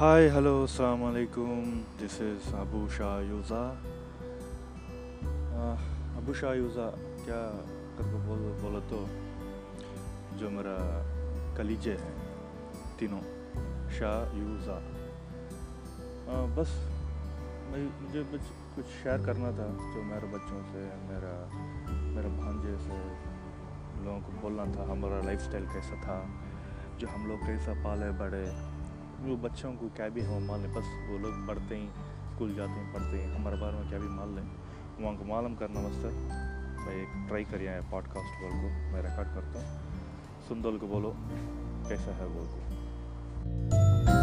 High hello السلام علیکم، دس از ابو شاہ یوزا کیا بولا تو جو میرا کلیجے ہے تینوں شاہ یوزا. بس مجھے کچھ شیئر کرنا تھا جو میرے بچوں سے، میرا بھانجے سے لوگوں کو بولنا تھا. ہمارا لائف سٹائل کیسا تھا، جو ہم لوگ کیسا پالے بڑے، وہ بچوں کو کیا بھی ہم مان لیں. بس وہ لوگ پڑھتے ہیں، اسکول جاتے ہیں، پڑھتے ہیں، ہمارے بارے میں کیا بھی مان لیں. وہاں کو معلوم کرنا واسطے بھائی ٹرائی کریے پوڈ کاسٹ بول کو میں ریکارڈ کرتا ہوں. سندول کو بولو کیسا ہے بول کو.